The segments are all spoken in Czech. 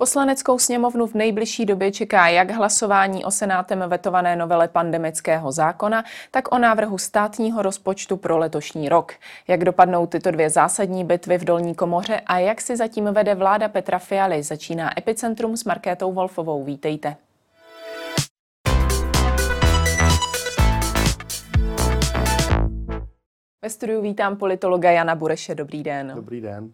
Poslaneckou sněmovnu v nejbližší době čeká jak hlasování o Senátem vetované novele pandemického zákona, tak o návrhu státního rozpočtu pro letošní rok. Jak dopadnou tyto dvě zásadní bitvy v dolní komoře a jak si zatím vede vláda Petra Fialy, začíná Epicentrum s Markétou Wolfovou. Vítejte. Ve studiu vítám politologa Jana Bureše. Dobrý den. Dobrý den.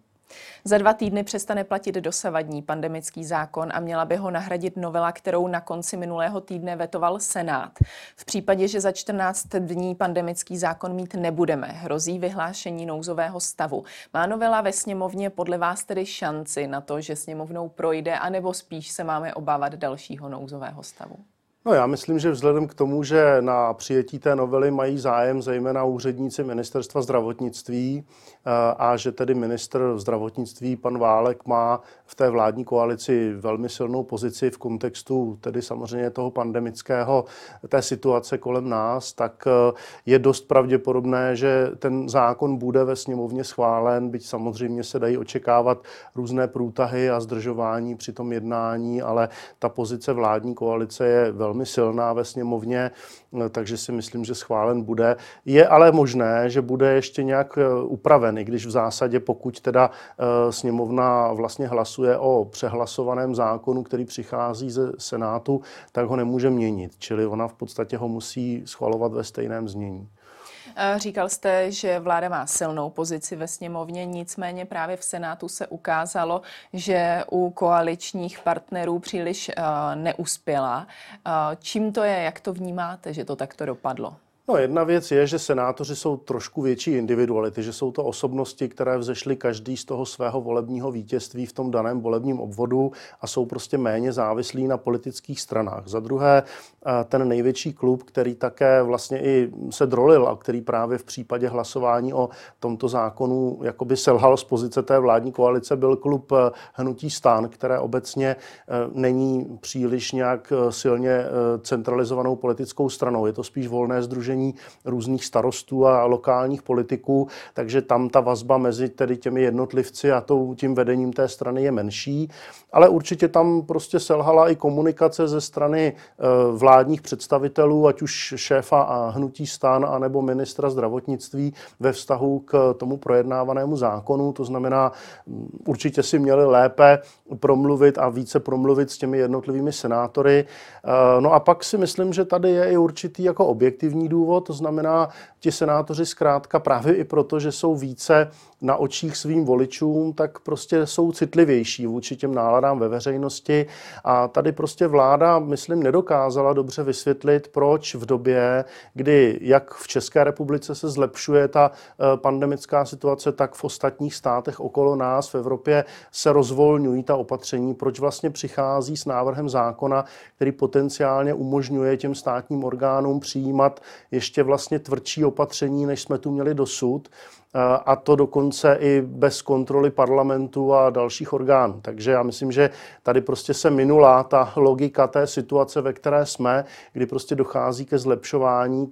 Za 2 týdny přestane platit dosavadní pandemický zákon a měla by ho nahradit novela, kterou na konci minulého týdne vetoval Senát. V případě, že za 14 dní pandemický zákon mít nebudeme, hrozí vyhlášení nouzového stavu. Má novela ve sněmovně podle vás tedy šanci na to, že sněmovnou projde, anebo spíš se máme obávat dalšího nouzového stavu? No, já myslím, že vzhledem k tomu, že na přijetí té novely mají zájem zejména úředníci ministerstva zdravotnictví a že tedy ministr zdravotnictví pan Válek má v té vládní koalici velmi silnou pozici v kontextu tedy samozřejmě toho pandemického, té situace kolem nás, tak je dost pravděpodobné, že ten zákon bude ve sněmovně schválen, byť samozřejmě se dají očekávat různé průtahy a zdržování při tom jednání, ale ta pozice vládní koalice je velmi silná ve sněmovně, takže si myslím, že schválen bude. Je ale možné, že bude ještě nějak upraven, i když v zásadě, pokud teda sněmovna vlastně hlasuje o přehlasovaném zákonu, který přichází ze Senátu, tak ho nemůže měnit. Čili ona v podstatě ho musí schvalovat ve stejném znění. Říkal jste, že vláda má silnou pozici ve sněmovně, nicméně právě v Senátu se ukázalo, že u koaličních partnerů příliš neuspěla. Čím to je, jak to vnímáte, že to takto dopadlo? No, jedna věc je, že senátoři jsou trošku větší individuality, že jsou to osobnosti, které vzešly každý z toho svého volebního vítězství v tom daném volebním obvodu a jsou prostě méně závislí na politických stranách. Za druhé, ten největší klub, který také vlastně i se drolil a který právě v případě hlasování o tomto zákonu jakoby selhal z pozice té vládní koalice, byl klub Hnutí STAN, které obecně není příliš nějak silně centralizovanou politickou stranou. Je to spíš volné sdružení různých starostů a lokálních politiků, takže tam ta vazba mezi tedy těmi jednotlivci a tím vedením té strany je menší. Ale určitě tam prostě selhala i komunikace ze strany vládních představitelů, ať už šéfa a Hnutí STAN, anebo ministra zdravotnictví ve vztahu k tomu projednávanému zákonu. To znamená, určitě si měli lépe promluvit a více promluvit s těmi jednotlivými senátory. No a pak si myslím, že tady je i určitý jako objektivní důvod, to znamená, ti senátoři zkrátka právě i proto, že jsou více na očích svým voličům, tak prostě jsou citlivější vůči těm náladám ve veřejnosti a tady prostě vláda, myslím, nedokázala dobře vysvětlit, proč v době, kdy jak v České republice se zlepšuje ta pandemická situace, tak v ostatních státech okolo nás v Evropě se rozvolňují ta opatření, proč vlastně přichází s návrhem zákona, který potenciálně umožňuje těm státním orgánům přijímat ještě vlastně tvrdší opatření, než jsme tu měli dosud, a to dokonce i bez kontroly parlamentu a dalších orgánů. Takže já myslím, že tady prostě se minula ta logika té situace, ve které jsme, kdy prostě dochází ke zlepšování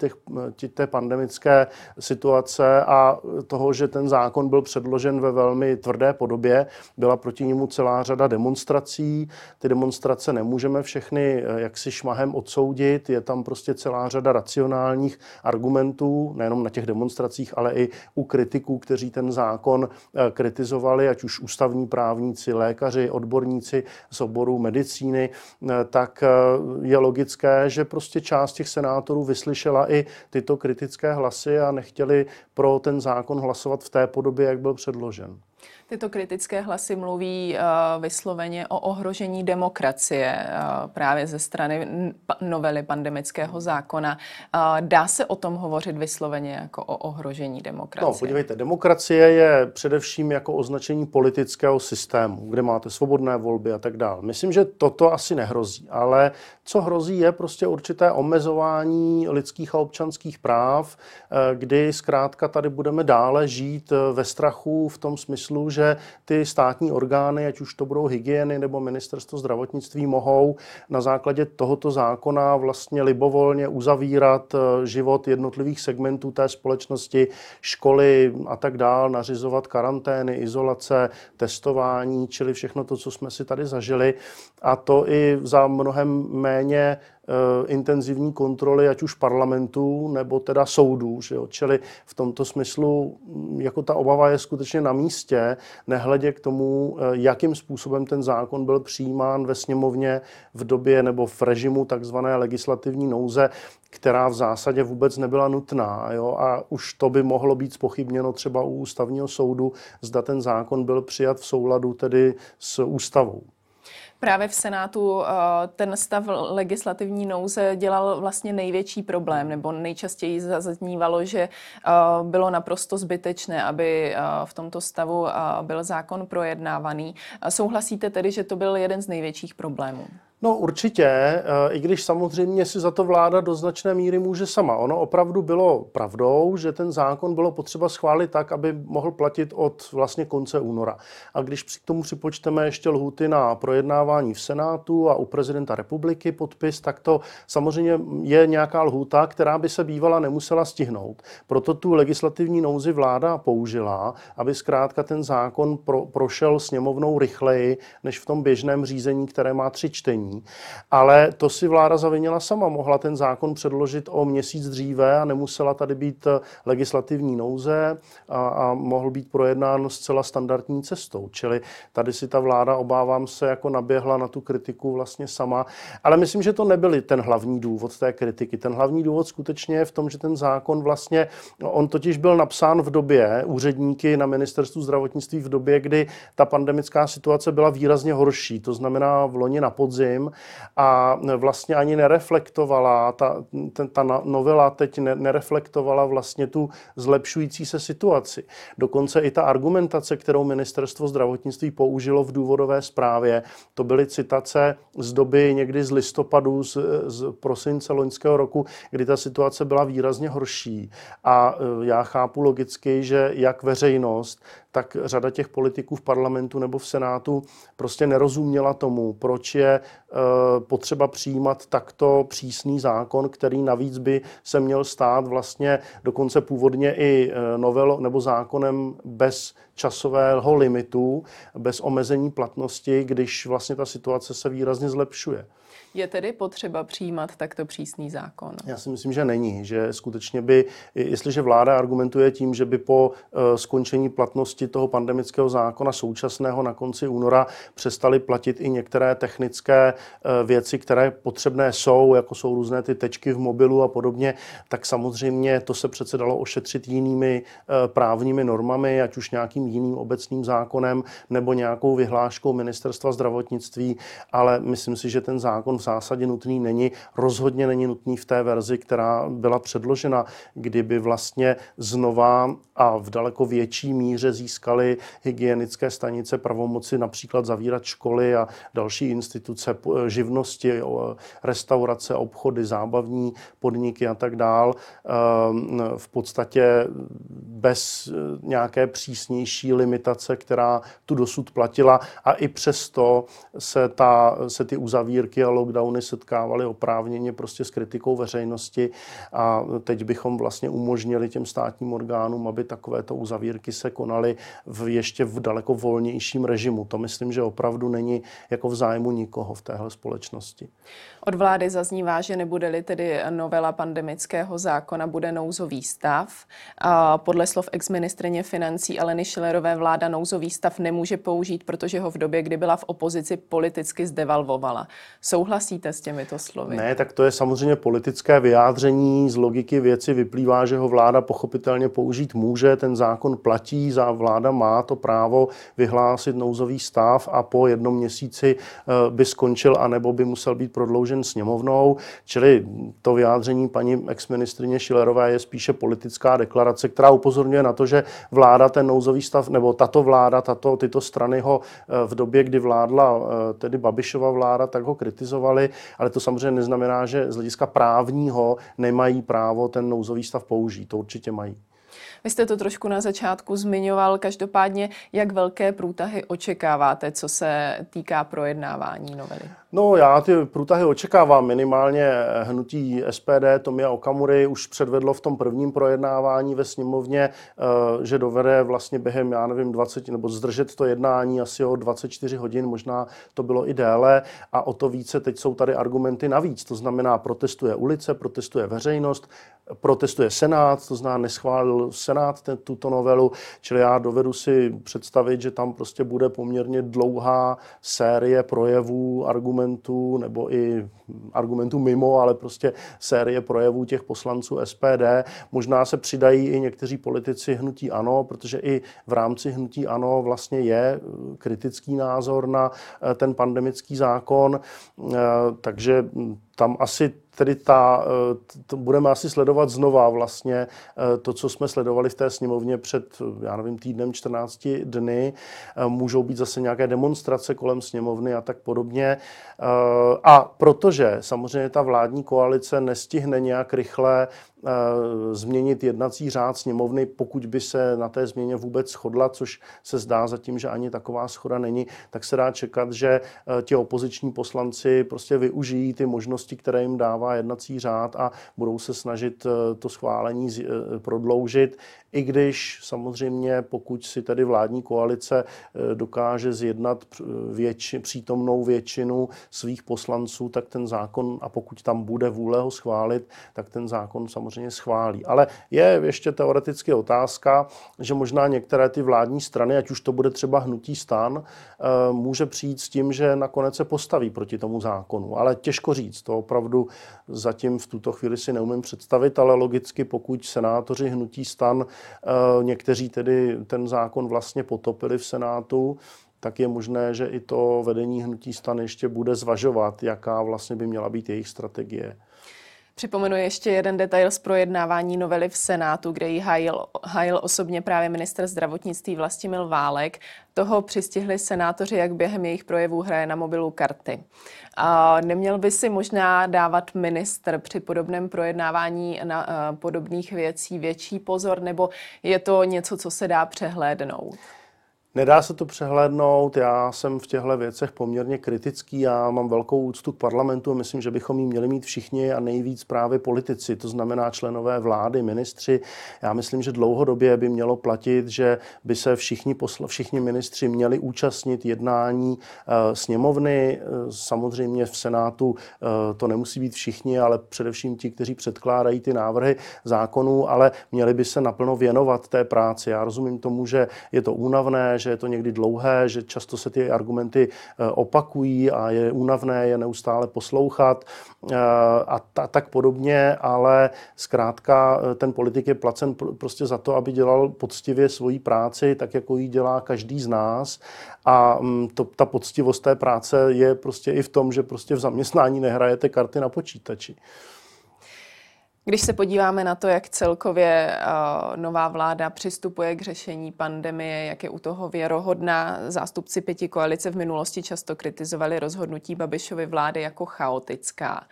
té pandemické situace a toho, že ten zákon byl předložen ve velmi tvrdé podobě. Byla proti němu celá řada demonstrací. Ty demonstrace nemůžeme všechny jaksi šmahem odsoudit. Je tam prostě celá řada racionálních argumentů, nejenom na těch demonstracích, ale i u kritiků, kteří ten zákon kritizovali, ať už ústavní právníci, lékaři, odborníci z oboru medicíny, tak je logické, že prostě část těch senátorů vyslyšela i tyto kritické hlasy a nechtěli pro ten zákon hlasovat v té podobě, jak byl předložen. Tyto kritické hlasy mluví vysloveně o ohrožení demokracie právě ze strany novely pandemického zákona. Dá se o tom hovořit vysloveně jako o ohrožení demokracie? No, podívejte, demokracie je především jako označení politického systému, kde máte svobodné volby a tak dále. Myslím, že toto asi nehrozí, ale co hrozí je prostě určité omezování lidských a občanských práv, kdy zkrátka tady budeme dále žít ve strachu v tom smyslu, že že ty státní orgány, ať už to budou hygieny nebo ministerstvo zdravotnictví, mohou na základě tohoto zákona vlastně libovolně uzavírat život jednotlivých segmentů té společnosti, školy a tak dál, nařizovat karantény, izolace, testování, čili všechno to, co jsme si tady zažili. A to i za mnohem méně intenzivní kontroly, ať už parlamentů nebo teda soudů. Že jo? Čili v tomto smyslu jako ta obava je skutečně na místě, nehledě k tomu, jakým způsobem ten zákon byl přijímán ve sněmovně v době nebo v režimu takzvané legislativní nouze, která v zásadě vůbec nebyla nutná. Jo? A už to by mohlo být zpochybněno třeba u ústavního soudu, zda ten zákon byl přijat v souladu tedy s ústavou. Právě v Senátu ten stav legislativní nouze dělal vlastně největší problém, nebo nejčastěji zaznívalo, že bylo naprosto zbytečné, aby v tomto stavu byl zákon projednávaný. Souhlasíte tedy, že to byl jeden z největších problémů? No určitě, i když samozřejmě si za to vláda do značné míry může sama. Ono opravdu bylo pravdou, že ten zákon bylo potřeba schválit tak, aby mohl platit od vlastně konce února. A když k tomu připočteme ještě lhůty na projednávání v Senátu a u prezidenta republiky podpis, tak to samozřejmě je nějaká lhůta, která by se bývala nemusela stihnout. Proto tu legislativní nouzi vláda použila, aby zkrátka ten zákon prošel sněmovnou rychleji, než v tom běžném řízení, které má 3 čtení. Ale to si vláda zavinila sama. Mohla ten zákon předložit o měsíc dříve a nemusela tady být legislativní nouze a mohl být projednán zcela standardní cestou. Čili tady si ta vláda, obávám se, jako naběhla na tu kritiku vlastně sama. Ale myslím, že to nebyl ten hlavní důvod té kritiky. Ten hlavní důvod skutečně je v tom, že ten zákon vlastně, on totiž byl napsán v době, úředníky na ministerstvu zdravotnictví v době, kdy ta pandemická situace byla výrazně horší. To znamená v loni na podzim. A vlastně ani nereflektovala, ta novela teď nereflektovala vlastně tu zlepšující se situaci. Dokonce i ta argumentace, kterou ministerstvo zdravotnictví použilo v důvodové zprávě, to byly citace z doby někdy z listopadu, z prosince loňského roku, kdy ta situace byla výrazně horší. A já chápu logicky, že jak veřejnost, tak řada těch politiků v parlamentu nebo v Senátu prostě nerozuměla tomu, proč je potřeba přijímat takto přísný zákon, který navíc by se měl stát vlastně dokonce původně i novelou nebo zákonem bez časového limitu, bez omezení platnosti, když vlastně ta situace se výrazně zlepšuje. Je tedy potřeba přijímat takto přísný zákon? Já si myslím, že není. Že skutečně by, jestliže vláda argumentuje tím, že by po skončení platnosti toho pandemického zákona současného na konci února přestaly platit i některé technické věci, které potřebné jsou, jako jsou různé ty tečky v mobilu a podobně, tak samozřejmě to se přece dalo ošetřit jinými právními normami, ať už nějakým jiným obecným zákonem nebo nějakou vyhláškou ministerstva zdravotnictví, ale myslím si, že ten zákon v zásadě nutný není, rozhodně není nutný v té verzi, která byla předložena, kdyby vlastně znova a v daleko větší míře získaly hygienické stanice pravomoci například zavírat školy a další instituce, živnosti, restaurace, obchody, zábavní podniky a tak dál, v podstatě bez nějaké přísnější limitace, která tu dosud platila, a i přesto se ty uzavírky a lockdowny setkávaly oprávněně prostě s kritikou veřejnosti a teď bychom vlastně umožnili těm státním orgánům, aby takovéto uzavírky se konaly ještě v daleko volnějším režimu. To myslím, že opravdu není jako v zájmu nikoho v téhle společnosti. Od vlády zaznívá, že nebude-li tedy novela pandemického zákona, bude nouzový stav. Podle slov exministryně financí Aleny Schillerové vláda nouzový stav nemůže použít, protože ho v době, kdy byla v opozici, politicky zdevalvovala. Souhlasíte s těmito slovy? Ne, tak to je samozřejmě politické vyjádření. Z logiky věci vyplývá, že ho vláda pochopitelně použít může. Ten zákon platí, vláda má to právo vyhlásit nouzový stav a po jednom měsíci by skončil anebo by musel být prodloužen sněmovnou. Čili to vyjádření paní exministryně Schillerové je spíše politická deklarace, která upozorňuje na to, že vláda ten nouzový stav, nebo tato vláda, tyto strany ho v době, kdy vládla tedy Babišova vláda, tak ho kritizovali, ale to samozřejmě neznamená, že z hlediska právního nemají právo ten nouzový stav použít. To určitě mají. Vy jste to trošku na začátku zmiňoval, každopádně jak velké průtahy očekáváte, co se týká projednávání novely? No, já ty průtahy očekávám minimálně. Hnutí SPD Tomia Okamury už předvedlo v tom prvním projednávání ve sněmovně, že dovede vlastně během, 20 nebo zdržet to jednání asi o 24 hodin, možná to bylo i déle, a o to více teď jsou tady argumenty navíc. To znamená, protestuje ulice, protestuje veřejnost, protestuje Senát, to znamená, neschválil Senát tuto novelu, čili já dovedu si představit, že tam prostě bude poměrně dlouhá série projevů, argumentů, nebo i argumentů mimo, ale prostě série projevů těch poslanců SPD. Možná se přidají i někteří politici Hnutí ANO, protože i v rámci Hnutí ANO vlastně je kritický názor na ten pandemický zákon, takže tam asi tedy budeme asi sledovat znova vlastně to, co jsme sledovali v té sněmovně před, týdnem, 14 dny. Můžou být zase nějaké demonstrace kolem sněmovny a tak podobně. A protože samozřejmě ta vládní koalice nestihne nějak rychle změnit jednací řád sněmovny, pokud by se na té změně vůbec shodla, což se zdá zatím, že ani taková shoda není, tak se dá čekat, že ti opoziční poslanci prostě využijí ty možnosti, které jim dává jednací řád, a budou se snažit to schválení prodloužit, i když samozřejmě, pokud si tedy vládní koalice dokáže zjednat přítomnou většinu svých poslanců, tak ten zákon, a pokud tam bude vůle ho schválit, tak ten zákon samozřejmě schválí. Ale je ještě teoreticky otázka, že možná některé ty vládní strany, ať už to bude třeba Hnutí STAN, může přijít s tím, že nakonec se postaví proti tomu zákonu. Ale těžko říct, to opravdu zatím v tuto chvíli si neumím představit, ale logicky, pokud senátoři Hnutí STAN, někteří tedy ten zákon vlastně potopili v Senátu, tak je možné, že i to vedení Hnutí STAN ještě bude zvažovat, jaká vlastně by měla být jejich strategie. Připomenu ještě jeden detail z projednávání novely v Senátu, kde ji hájil osobně právě ministr zdravotnictví Vlastimil Válek. Toho přistihli senátoři, jak během jejich projevů hraje na mobilu karty. Neměl by si možná dávat ministr při podobném projednávání na podobných věcí větší pozor, nebo je to něco, co se dá přehlédnout? Nedá se to přehlédnout, já jsem v těchto věcech poměrně kritický, já mám velkou úctu k parlamentu a myslím, že bychom ji měli mít všichni a nejvíc právě politici, to znamená členové vlády, ministři. Já myslím, že dlouhodobě by mělo platit, že by se všichni ministři měli účastnit jednání sněmovny. Samozřejmě v Senátu to nemusí být všichni, ale především ti, kteří předkládají ty návrhy zákonů, ale měli by se naplno věnovat té práci. Já rozumím tomu, že je to únavné, že je to někdy dlouhé, že často se ty argumenty opakují a je únavné je neustále poslouchat a tak podobně, ale zkrátka ten politik je placen prostě za to, aby dělal poctivě svoji práci, tak jako ji dělá každý z nás, a ta poctivost té práce je prostě i v tom, že prostě v zaměstnání nehrajete karty na počítači. Když se podíváme na to, jak celkově nová vláda přistupuje k řešení pandemie, jak je u toho věrohodná, zástupci pěti koalice v minulosti často kritizovali rozhodnutí Babišovy vlády jako chaotická.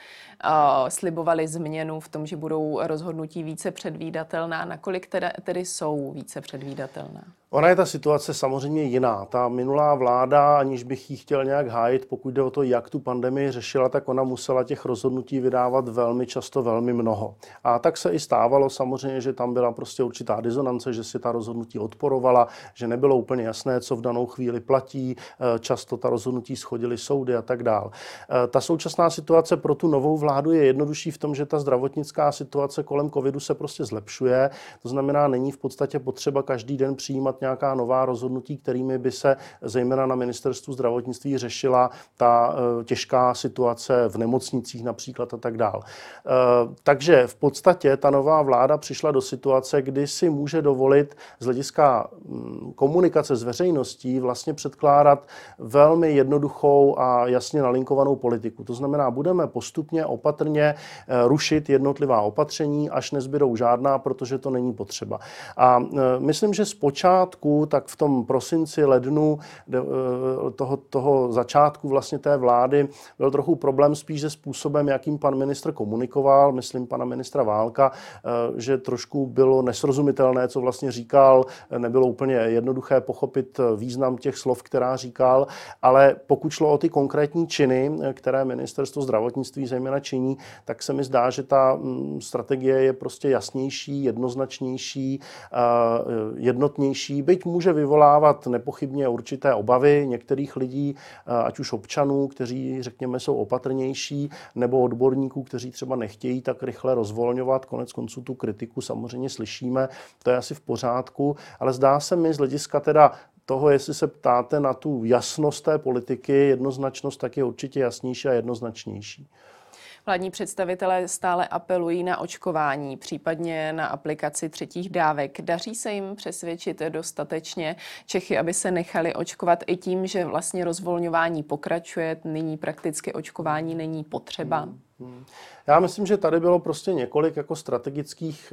Slibovali změnu v tom, že budou rozhodnutí více předvídatelná. Nakolik tedy jsou více předvídatelná? Ona je ta situace samozřejmě jiná. Ta minulá vláda, aniž bych ji chtěl nějak hájit, pokud jde o to, jak tu pandemii řešila, tak ona musela těch rozhodnutí vydávat velmi často, velmi mnoho. A tak se i stávalo samozřejmě, že tam byla prostě určitá disonance, že si ta rozhodnutí odporovala, že nebylo úplně jasné, co v danou chvíli platí, často ta rozhodnutí shodily soudy a tak dál. Ta současná situace pro tu novou vládu je jednodušší v tom, že ta zdravotnická situace kolem covidu se prostě zlepšuje. To znamená, není v podstatě potřeba každý den přijímat nějaká nová rozhodnutí, kterými by se zejména na ministerstvu zdravotnictví řešila ta těžká situace v nemocnicích například a tak dál. Takže v podstatě ta nová vláda přišla do situace, kdy si může dovolit z hlediska komunikace s veřejností vlastně předkládat velmi jednoduchou a jasně nalinkovanou politiku. To znamená, budeme postupně opatrně rušit jednotlivá opatření, až nezbydou žádná, protože to není potřeba. A myslím, že tak v tom prosinci, lednu toho začátku vlastně té vlády byl trochu problém spíš se způsobem, jakým pan ministr komunikoval, myslím pana ministra ministra Válka, že trošku bylo nesrozumitelné, co vlastně říkal, nebylo úplně jednoduché pochopit význam těch slov, která říkal, ale pokud šlo o ty konkrétní činy, které ministerstvo zdravotnictví zejména činí, tak se mi zdá, že ta strategie je prostě jasnější, jednoznačnější, jednotnější, byť může vyvolávat nepochybně určité obavy některých lidí, ať už občanů, kteří, řekněme, jsou opatrnější, nebo odborníků, kteří třeba nechtějí tak rychle rozvolňovat. Konec konců tu kritiku samozřejmě slyšíme, to je asi v pořádku, ale zdá se mi z hlediska teda toho, jestli se ptáte na tu jasnost té politiky, jednoznačnost, tak je určitě jasnější a jednoznačnější. Vládní představitelé stále apelují na očkování, případně na aplikaci třetích dávek. Daří se jim přesvědčit dostatečně Čechy, aby se nechali očkovat i tím, že vlastně rozvolňování pokračuje, nyní prakticky očkování není potřeba? Já myslím, že tady bylo prostě několik jako strategických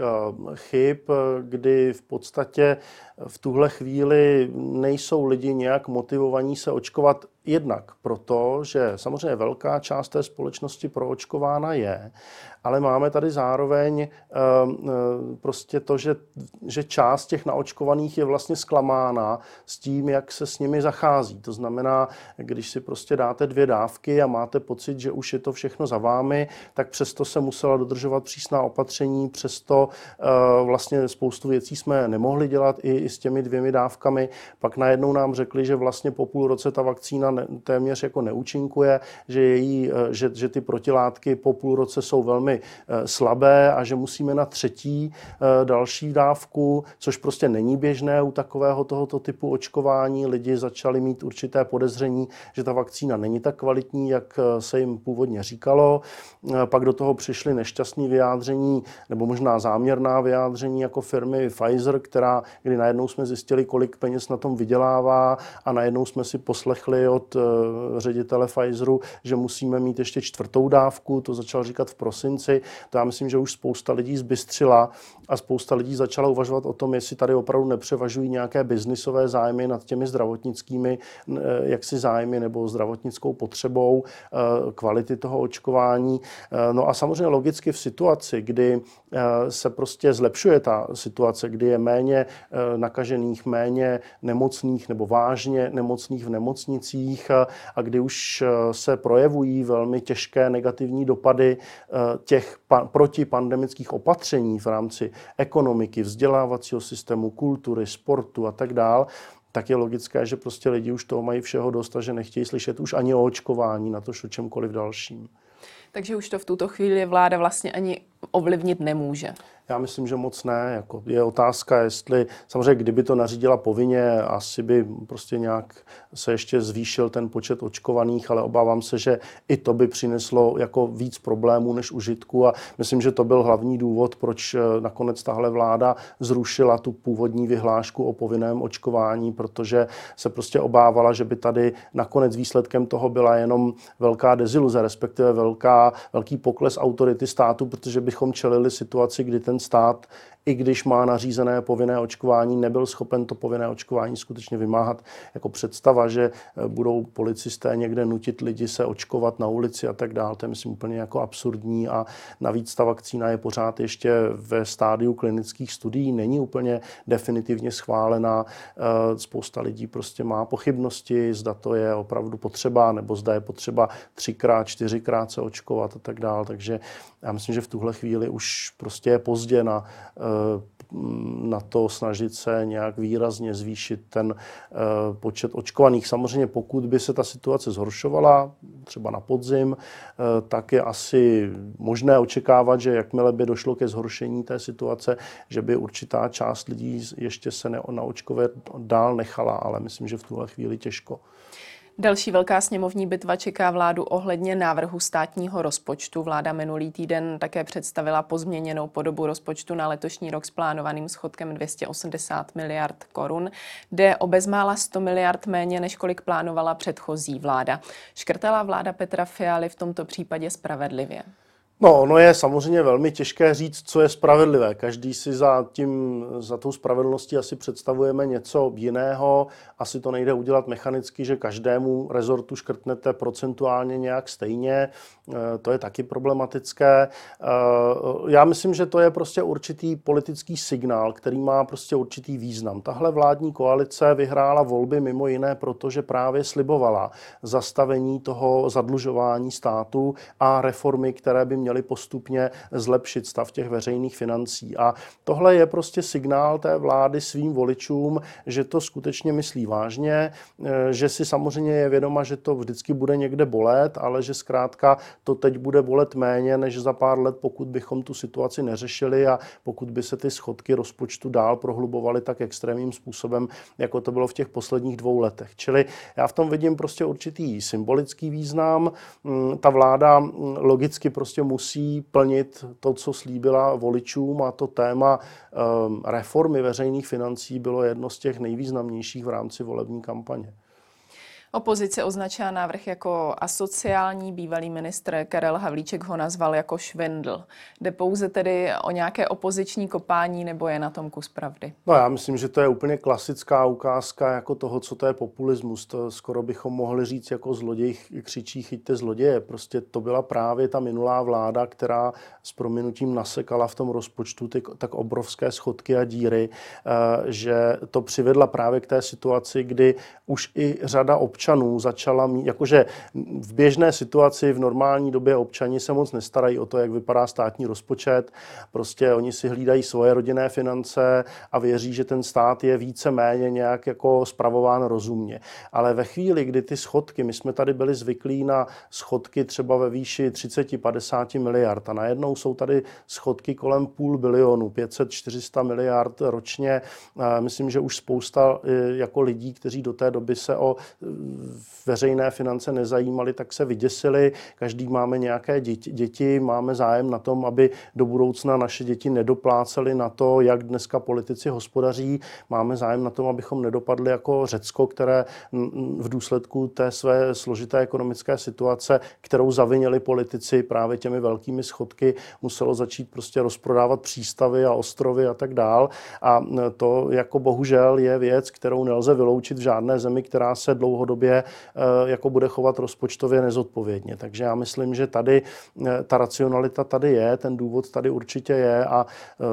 chyb, kdy v podstatě v tuhle chvíli nejsou lidi nějak motivovaní se očkovat jednak proto, že samozřejmě velká část té společnosti proočkována je, ale máme tady zároveň prostě to, že část těch naočkovaných je vlastně zklamána s tím, jak se s nimi zachází. To znamená, když si prostě dáte 2 dávky a máte pocit, že už je to všechno za vámi, tak přesto se musela dodržovat přísná opatření, přesto vlastně spoustu věcí jsme nemohli dělat i s těmi 2 dávkami. Pak najednou nám řekli, že vlastně po půl roce ta vakcína téměř jako neúčinkuje, že ty protilátky po půl roce jsou velmi slabé a že musíme na 3. další dávku, což prostě není běžné u takového tohoto typu očkování. Lidi začali mít určité podezření, že ta vakcína není tak kvalitní, jak se jim původně říkalo. Pak do toho přišly nešťastné vyjádření, nebo možná záměrná vyjádření jako firmy Pfizer, kdy najednou jsme zjistili, kolik peněz na tom vydělává, a najednou jsme si poslechli od ředitele Pfizeru, že musíme mít ještě 4. dávku, to začal říkat v prosinci. To já myslím, že už spousta lidí zbystřila a spousta lidí začala uvažovat o tom, jestli tady opravdu nepřevažují nějaké biznisové zájmy nad těmi zdravotnickými jaksi zájmy nebo zdravotnickou potřebou kvality toho očkování. No a samozřejmě logicky v situaci, kdy se prostě zlepšuje ta situace, kdy je méně nakažených, méně nemocných nebo vážně nemocných v nemocnicích a kdy už se projevují velmi těžké negativní dopady těch protipandemických opatření v rámci ekonomiky, vzdělávacího systému, kultury, sportu a tak dál, tak je logické, že prostě lidi už toho mají všeho dost a že nechtějí slyšet už ani o očkování, natož o čemkoliv dalším. Takže už to v tuto chvíli vláda vlastně ani ovlivnit nemůže. Já myslím, že moc ne. Jako je otázka, jestli samozřejmě, kdyby to nařídila povinně, asi by prostě nějak se ještě zvýšil ten počet očkovaných, ale obávám se, že i to by přineslo jako víc problémů než užitku a myslím, že to byl hlavní důvod, proč nakonec tahle vláda zrušila tu původní vyhlášku o povinném očkování, protože se prostě obávala, že by tady nakonec výsledkem toho byla jenom velká deziluze, respektive velký pokles autority státu, protože bychom čelili situaci, kdy ten stát, i když má nařízené povinné očkování, nebyl schopen to povinné očkování skutečně vymáhat. Jako představa, že budou policisté někde nutit lidi se očkovat na ulici a tak dále, to je myslím úplně jako absurdní a navíc ta vakcína je pořád ještě ve stádiu klinických studií, není úplně definitivně schválená. Spousta lidí prostě má pochybnosti, zda to je opravdu potřeba, nebo zda je potřeba 3x, 4x se očkovat a tak dále. Takže já myslím, že v tuhle chvíli už prostě je pozdě na to snažit se nějak výrazně zvýšit ten počet očkovaných. Samozřejmě pokud by se ta situace zhoršovala, třeba na podzim, tak je asi možné očekávat, že jakmile by došlo ke zhoršení té situace, že by určitá část lidí ještě se naočkovat dál nechala, ale myslím, že v tuhle chvíli těžko. Další velká sněmovní bitva čeká vládu ohledně návrhu státního rozpočtu. Vláda minulý týden také představila pozměněnou podobu rozpočtu na letošní rok s plánovaným schodkem 280 miliard korun. Jde o bezmála 100 miliard méně, než kolik plánovala předchozí vláda. Škrtala vláda Petra Fialy v tomto případě spravedlivě? No, ono je samozřejmě velmi těžké říct, co je spravedlivé. Každý si za tou spravedlností asi představujeme něco jiného. Asi to nejde udělat mechanicky, že každému rezortu škrtnete procentuálně nějak stejně. To je taky problematické. Já myslím, že to je prostě určitý politický signál, který má prostě určitý význam. Tahle vládní koalice vyhrála volby mimo jiné, protože právě slibovala zastavení toho zadlužování státu a reformy, které by měly postupně zlepšit stav těch veřejných financí. A tohle je prostě signál té vlády svým voličům, že to skutečně myslí vážně, že si samozřejmě je vědoma, že to vždycky bude někde bolet, ale že zkrátka to teď bude bolet méně než za pár let, pokud bychom tu situaci neřešili a pokud by se ty schodky rozpočtu dál prohlubovaly tak extrémním způsobem, jako to bylo v těch posledních 2 letech. Čili já v tom vidím prostě určitý symbolický význam. Ta vláda logicky prostě musí plnit to, co slíbila voličům, a to téma reformy veřejných financí bylo jedno z těch nejvýznamnějších v rámci volební kampaně. Opozice označila návrh jako asociální, bývalý ministr Karel Havlíček ho nazval jako švindl. Jde pouze tedy o nějaké opoziční kopání, nebo je na tom kus pravdy? No, já myslím, že to je úplně klasická ukázka jako toho, co to je populismus. To skoro bychom mohli říct jako zloděj křičí chyťte zloděje. Prostě to byla právě ta minulá vláda, která s prominutím nasekala v tom rozpočtu ty tak obrovské schodky a díry, že to přivedla právě k té situaci, kdy už i řada občanů začala mít, jakože v běžné situaci, v normální době občani se moc nestarají o to, jak vypadá státní rozpočet. Prostě oni si hlídají svoje rodinné finance a věří, že ten stát je víceméně nějak jako spravován rozumně. Ale ve chvíli, kdy ty schodky, my jsme tady byli zvyklí na schodky třeba ve výši 30-50 miliard a najednou jsou tady schodky kolem půl bilionu, 500-400 miliard ročně. Myslím, že už spousta jako lidí, kteří do té doby se o veřejné finance nezajímaly, tak se vyděsili. Každý máme nějaké děti, máme zájem na tom, aby do budoucna naše děti nedoplácely na to, jak dneska politici hospodaří. Máme zájem na tom, abychom nedopadli jako Řecko, které v důsledku té své složité ekonomické situace, kterou zavinili politici právě těmi velkými schodky, muselo začít prostě rozprodávat přístavy a ostrovy a tak dál. A to jako bohužel je věc, kterou nelze vyloučit v žádné zemi, která se dlouhodobě jako bude chovat rozpočtově nezodpovědně. Takže já myslím, že tady ta racionalita tady je, ten důvod tady určitě je a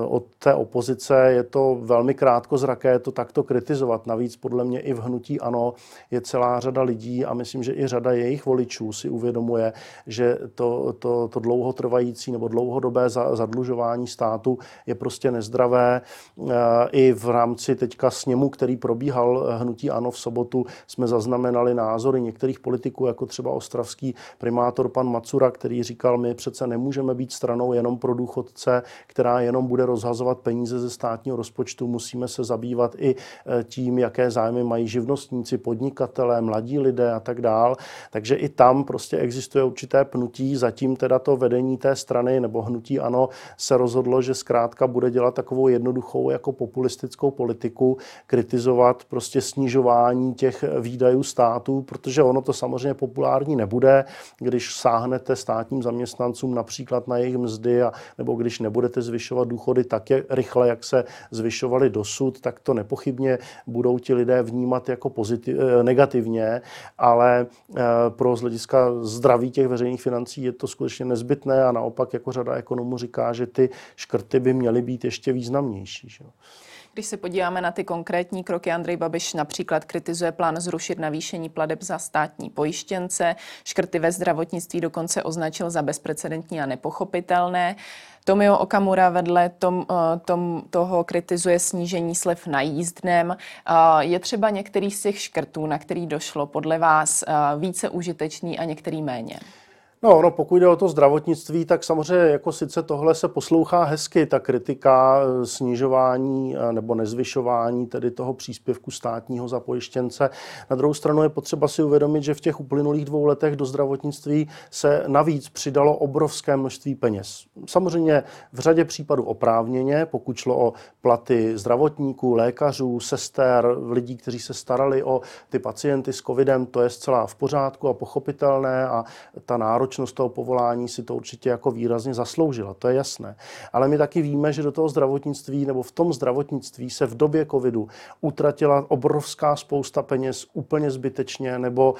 od té opozice je to velmi krátkozraké to takto kritizovat. Navíc podle mě i v hnutí ANO je celá řada lidí a myslím, že i řada jejich voličů si uvědomuje, že to dlouhotrvající nebo dlouhodobé zadlužování státu je prostě nezdravé. I v rámci teďka sněmu, který probíhal hnutí ANO v sobotu, jsme zaznamenali názory některých politiků, jako třeba ostravský primátor pan Macura, který říkal, my přece nemůžeme být stranou jenom pro důchodce, která jenom bude rozhazovat peníze ze státního rozpočtu. Musíme se zabývat i tím, jaké zájmy mají živnostníci, podnikatelé, mladí lidé a tak dál. Takže i tam prostě existuje určité pnutí. Zatím teda to vedení té strany nebo hnutí ANO se rozhodlo, že zkrátka bude dělat takovou jednoduchou jako populistickou politiku, kritizovat prostě snižování těch výdajů státu, protože ono to samozřejmě populární nebude, když sáhnete státním zaměstnancům například na jejich mzdy nebo když nebudete zvyšovat důchody tak rychle, jak se zvyšovaly dosud, tak to nepochybně budou ti lidé vnímat jako negativně, ale pro z hlediska zdraví těch veřejných financí je to skutečně nezbytné a naopak jako řada ekonomů říká, že ty škrty by měly být ještě významnější. Že? Když se podíváme na ty konkrétní kroky, Andrej Babiš například kritizuje plán zrušit navýšení plateb za státní pojištěnce, škrty ve zdravotnictví dokonce označil za bezprecedentní a nepochopitelné. Tomio Okamura vedle toho kritizuje snížení slev na jízdném. Je třeba některý z těch škrtů, na který došlo, podle vás více užitečný a některý méně? No, pokud jde o to zdravotnictví, tak samozřejmě jako sice tohle se poslouchá hezky, ta kritika snižování nebo nezvyšování tedy toho příspěvku státního za pojištěnce. Na druhou stranu je potřeba si uvědomit, že v těch uplynulých 2 letech do zdravotnictví se navíc přidalo obrovské množství peněz. Samozřejmě v řadě případů oprávněně, pokud šlo o platy zdravotníků, lékařů, sester, lidí, kteří se starali o ty pacienty s covidem, to je zcela v pořádku a pochopitelné a ta náročnost náročnost toho povolání si to určitě jako výrazně zasloužila, to je jasné. Ale my taky víme, že do toho zdravotnictví nebo v tom zdravotnictví se v době covidu utratila obrovská spousta peněz úplně zbytečně nebo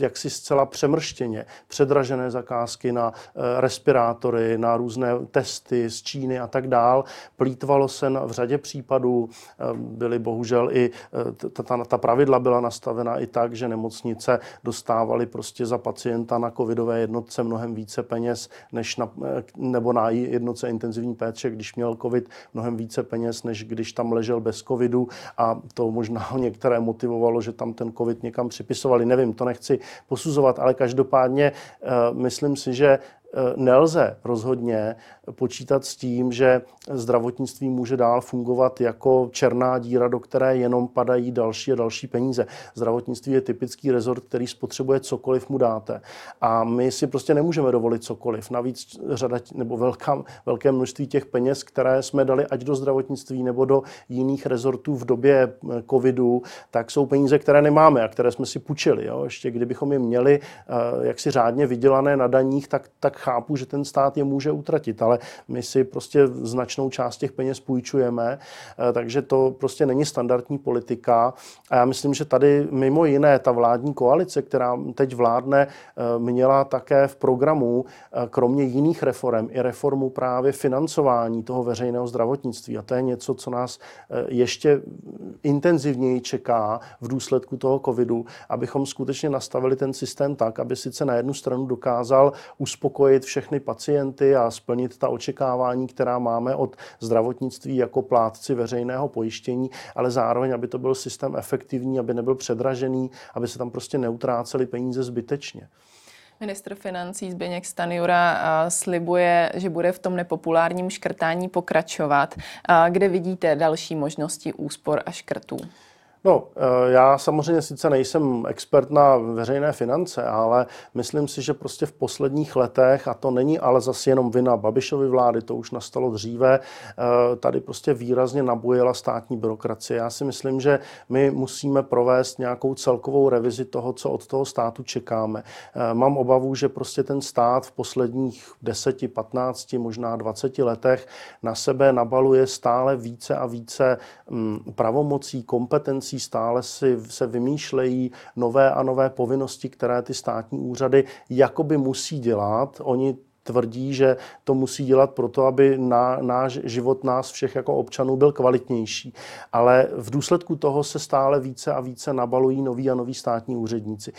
jaksi zcela přemrštěně. Předražené zakázky na respirátory, na různé testy z Číny a tak dál. Plýtvalo se v řadě případů, byly bohužel i ta pravidla byla nastavena i tak, že nemocnice dostávaly prostě za pacienta na covidové jednotce mnohem více peněz, než na jednotce intenzivní péče, když měl covid, mnohem více peněz, než když tam ležel bez covidu, a to možná některé motivovalo, že tam ten covid někam připisovali. Nevím, to nechci posuzovat, ale každopádně myslím si, že nelze rozhodně počítat s tím, že zdravotnictví může dál fungovat jako černá díra, do které jenom padají další a další peníze. Zdravotnictví je typický rezort, který spotřebuje cokoliv mu dáte. A my si prostě nemůžeme dovolit cokoliv. Navíc velké množství těch peněz, které jsme dali ať do zdravotnictví nebo do jiných rezortů v době covidu, tak jsou peníze, které nemáme a které jsme si půjčili. Jo? Ještě kdybychom je měli jaksi řádně vydělané na daních, tak chápu, že ten stát je může utratit, ale my si prostě značnou část těch peněz půjčujeme, takže to prostě není standardní politika a já myslím, že tady mimo jiné ta vládní koalice, která teď vládne, měla také v programu, kromě jiných reform, i reformu právě financování toho veřejného zdravotnictví, a to je něco, co nás ještě intenzivněji čeká v důsledku toho covidu, abychom skutečně nastavili ten systém tak, aby sice na jednu stranu dokázal uspokojit všechny pacienty a splnit ta očekávání, která máme od zdravotnictví jako plátci veřejného pojištění, ale zároveň, aby to byl systém efektivní, aby nebyl předražený, aby se tam prostě neutrácely peníze zbytečně. Ministr financí Zbyněk Stanjura slibuje, že bude v tom nepopulárním škrtání pokračovat. Kde vidíte další možnosti úspor a škrtů? No, já samozřejmě sice nejsem expert na veřejné finance, ale myslím si, že prostě v posledních letech, a to není ale zase jenom vina Babišovy vlády, to už nastalo dříve, tady prostě výrazně nabujela státní byrokracie. Já si myslím, že my musíme provést nějakou celkovou revizi toho, co od toho státu čekáme. Mám obavu, že prostě ten stát v posledních 10, 15, možná 20 letech na sebe nabaluje stále více a více pravomocí, kompetencí, stále se vymýšlejí nové a nové povinnosti, které ty státní úřady jakoby musí dělat. Oni tvrdí, že to musí dělat proto, aby náš život nás všech jako občanů byl kvalitnější. Ale v důsledku toho se stále více a více nabalují noví a noví státní úředníci.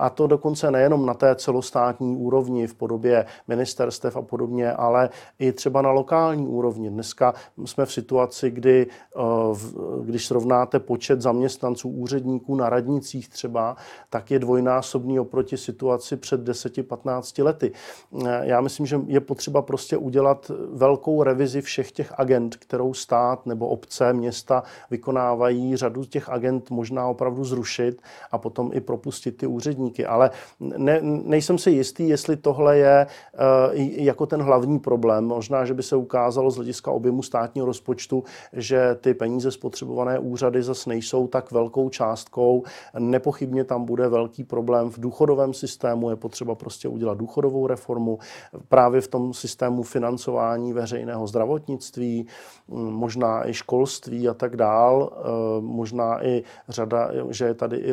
A to dokonce nejenom na té celostátní úrovni v podobě ministerstev a podobně, ale i třeba na lokální úrovni. Dneska jsme v situaci, kdy, když srovnáte počet zaměstnanců úředníků na radnicích třeba, tak je dvojnásobný oproti situaci před 10-15 lety. Já myslím, že je potřeba prostě udělat velkou revizi všech těch agend, kterou stát nebo obce, města vykonávají, řadu těch agend možná opravdu zrušit a potom i propustit ty úředníky. Ale nejsem si jistý, jestli tohle je jako ten hlavní problém. Možná, že by se ukázalo z hlediska objemu státního rozpočtu, že ty peníze spotřebované úřady zase nejsou tak velkou částkou. Nepochybně tam bude velký problém v důchodovém systému. Je potřeba prostě udělat důchodovou reformu. Právě v tom systému financování veřejného zdravotnictví, možná i školství a tak dál, možná i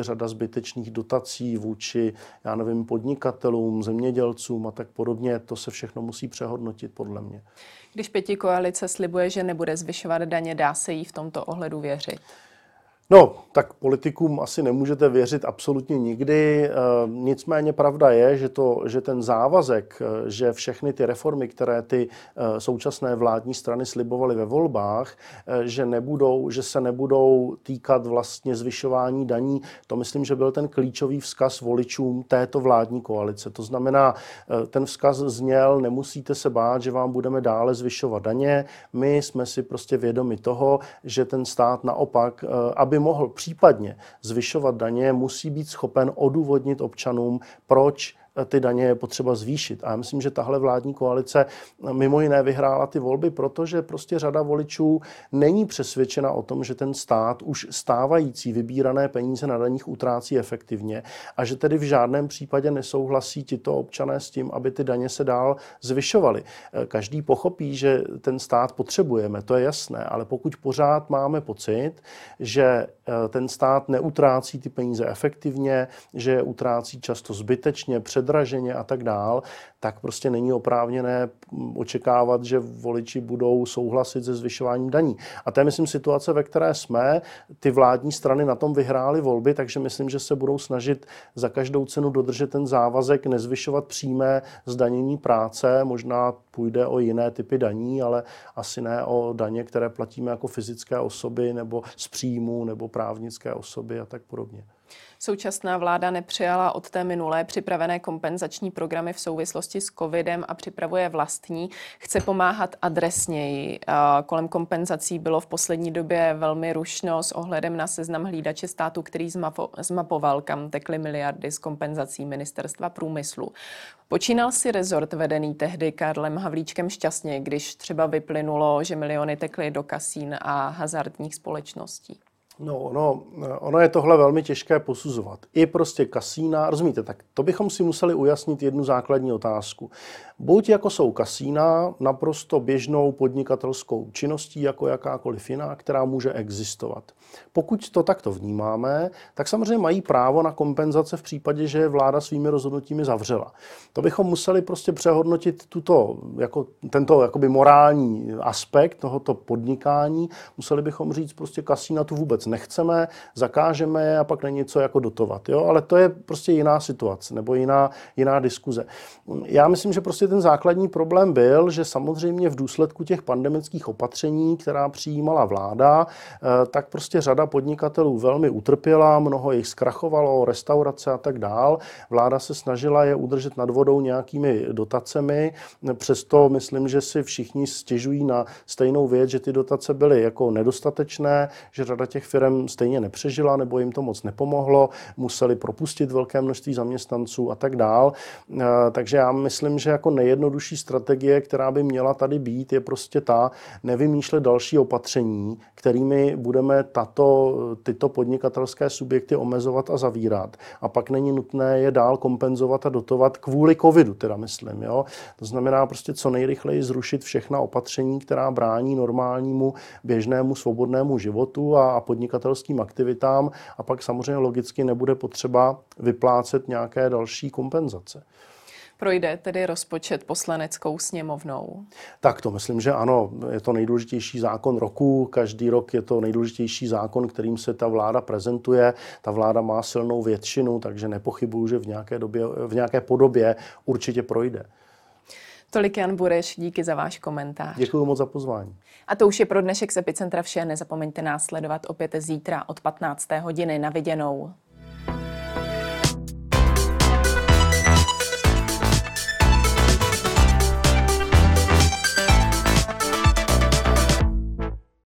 řada zbytečných dotací vůči, já nevím, podnikatelům, zemědělcům a tak podobně. To se všechno musí přehodnotit podle mě. Když pětikoalice slibuje, že nebude zvyšovat daně, dá se jí v tomto ohledu věřit? No, tak politikům asi nemůžete věřit absolutně nikdy, nicméně pravda je, že ten závazek, že všechny ty reformy, které ty současné vládní strany slibovaly ve volbách, že se nebudou týkat vlastně zvyšování daní, to myslím, že byl ten klíčový vzkaz voličům této vládní koalice. To znamená, ten vzkaz zněl, nemusíte se bát, že vám budeme dále zvyšovat daně, my jsme si prostě vědomi toho, že ten stát naopak, aby mohl případně zvyšovat daně, musí být schopen odůvodnit občanům, proč ty daně je potřeba zvýšit. A já myslím, že tahle vládní koalice mimo jiné vyhrála ty volby, protože prostě řada voličů není přesvědčena o tom, že ten stát už stávající vybírané peníze na daních utrácí efektivně a že tedy v žádném případě nesouhlasí tito občané s tím, aby ty daně se dál zvyšovaly. Každý pochopí, že ten stát potřebujeme, to je jasné, ale pokud pořád máme pocit, že ten stát neutrácí ty peníze efektivně, že je utrácí často zbytečně, předraženě a tak dál, tak prostě není oprávněné očekávat, že voliči budou souhlasit se zvyšováním daní. A to je, myslím, situace, ve které jsme. Ty vládní strany na tom vyhrály volby, takže myslím, že se budou snažit za každou cenu dodržet ten závazek, nezvyšovat přímé zdanění práce. Možná půjde o jiné typy daní, ale asi ne o daně, které platíme jako fyzické osoby nebo z příjmu nebo právnické osoby a tak podobně. Současná vláda nepřijala od té minulé připravené kompenzační programy v souvislosti s covidem a připravuje vlastní. Chce pomáhat adresněji. Kolem kompenzací bylo v poslední době velmi rušno s ohledem na seznam hlídače státu, který zmapoval, kam tekly miliardy z kompenzací Ministerstva průmyslu. Počínal si rezort vedený tehdy Karlem Havlíčkem šťastně, když třeba vyplynulo, že miliony tekly do kasín a hazardních společností? No, ono je tohle velmi těžké posuzovat. I prostě kasína, rozumíte, tak to bychom si museli ujasnit jednu základní otázku. Buď jako jsou kasína naprosto běžnou podnikatelskou činností, jako jakákoliv jiná, která může existovat. Pokud to takto vnímáme, tak samozřejmě mají právo na kompenzace v případě, že je vláda svými rozhodnutími zavřela. To bychom museli prostě přehodnotit tento jakoby morální aspekt tohoto podnikání. Museli bychom říct prostě kasína tu vůbec nechceme, zakážeme je a pak není co jako dotovat. Jo? Ale to je prostě jiná situace nebo jiná diskuze. Já myslím, že prostě ten základní problém byl, že samozřejmě v důsledku těch pandemických opatření, která přijímala vláda, tak prostě řada podnikatelů velmi utrpěla, mnoho jich zkrachovalo, restaurace a tak dál. Vláda se snažila je udržet nad vodou nějakými dotacemi, přesto myslím, že si všichni stěžují na stejnou věc, že ty dotace byly jako nedostatečné, že řada těch firem stejně nepřežila nebo jim to moc nepomohlo, museli propustit velké množství zaměstnanců a tak dál. Takže já myslím, že jako nejjednodušší strategie, která by měla tady být, je prostě ta nevymýšlet další opatření, kterými budeme tyto podnikatelské subjekty omezovat a zavírat. A pak není nutné je dál kompenzovat a dotovat kvůli covidu, teda myslím. Jo? To znamená prostě co nejrychleji zrušit všechna opatření, která brání normálnímu, běžnému, svobodnému životu a podnikatelským aktivitám a pak samozřejmě logicky nebude potřeba vyplácet nějaké další kompenzace. Projde tedy rozpočet Poslaneckou sněmovnou? Tak to myslím, že ano. Je to nejdůležitější zákon roku. Každý rok je to nejdůležitější zákon, kterým se ta vláda prezentuje. Ta vláda má silnou většinu, takže nepochybuju, že v nějaké podobě určitě projde. Tolik Jan Bureš, díky za váš komentář. Děkuji moc za pozvání. A to už je pro dnešek z Epicentra vše. Nezapomeňte nás sledovat opět zítra od 15. hodiny. Na viděnou.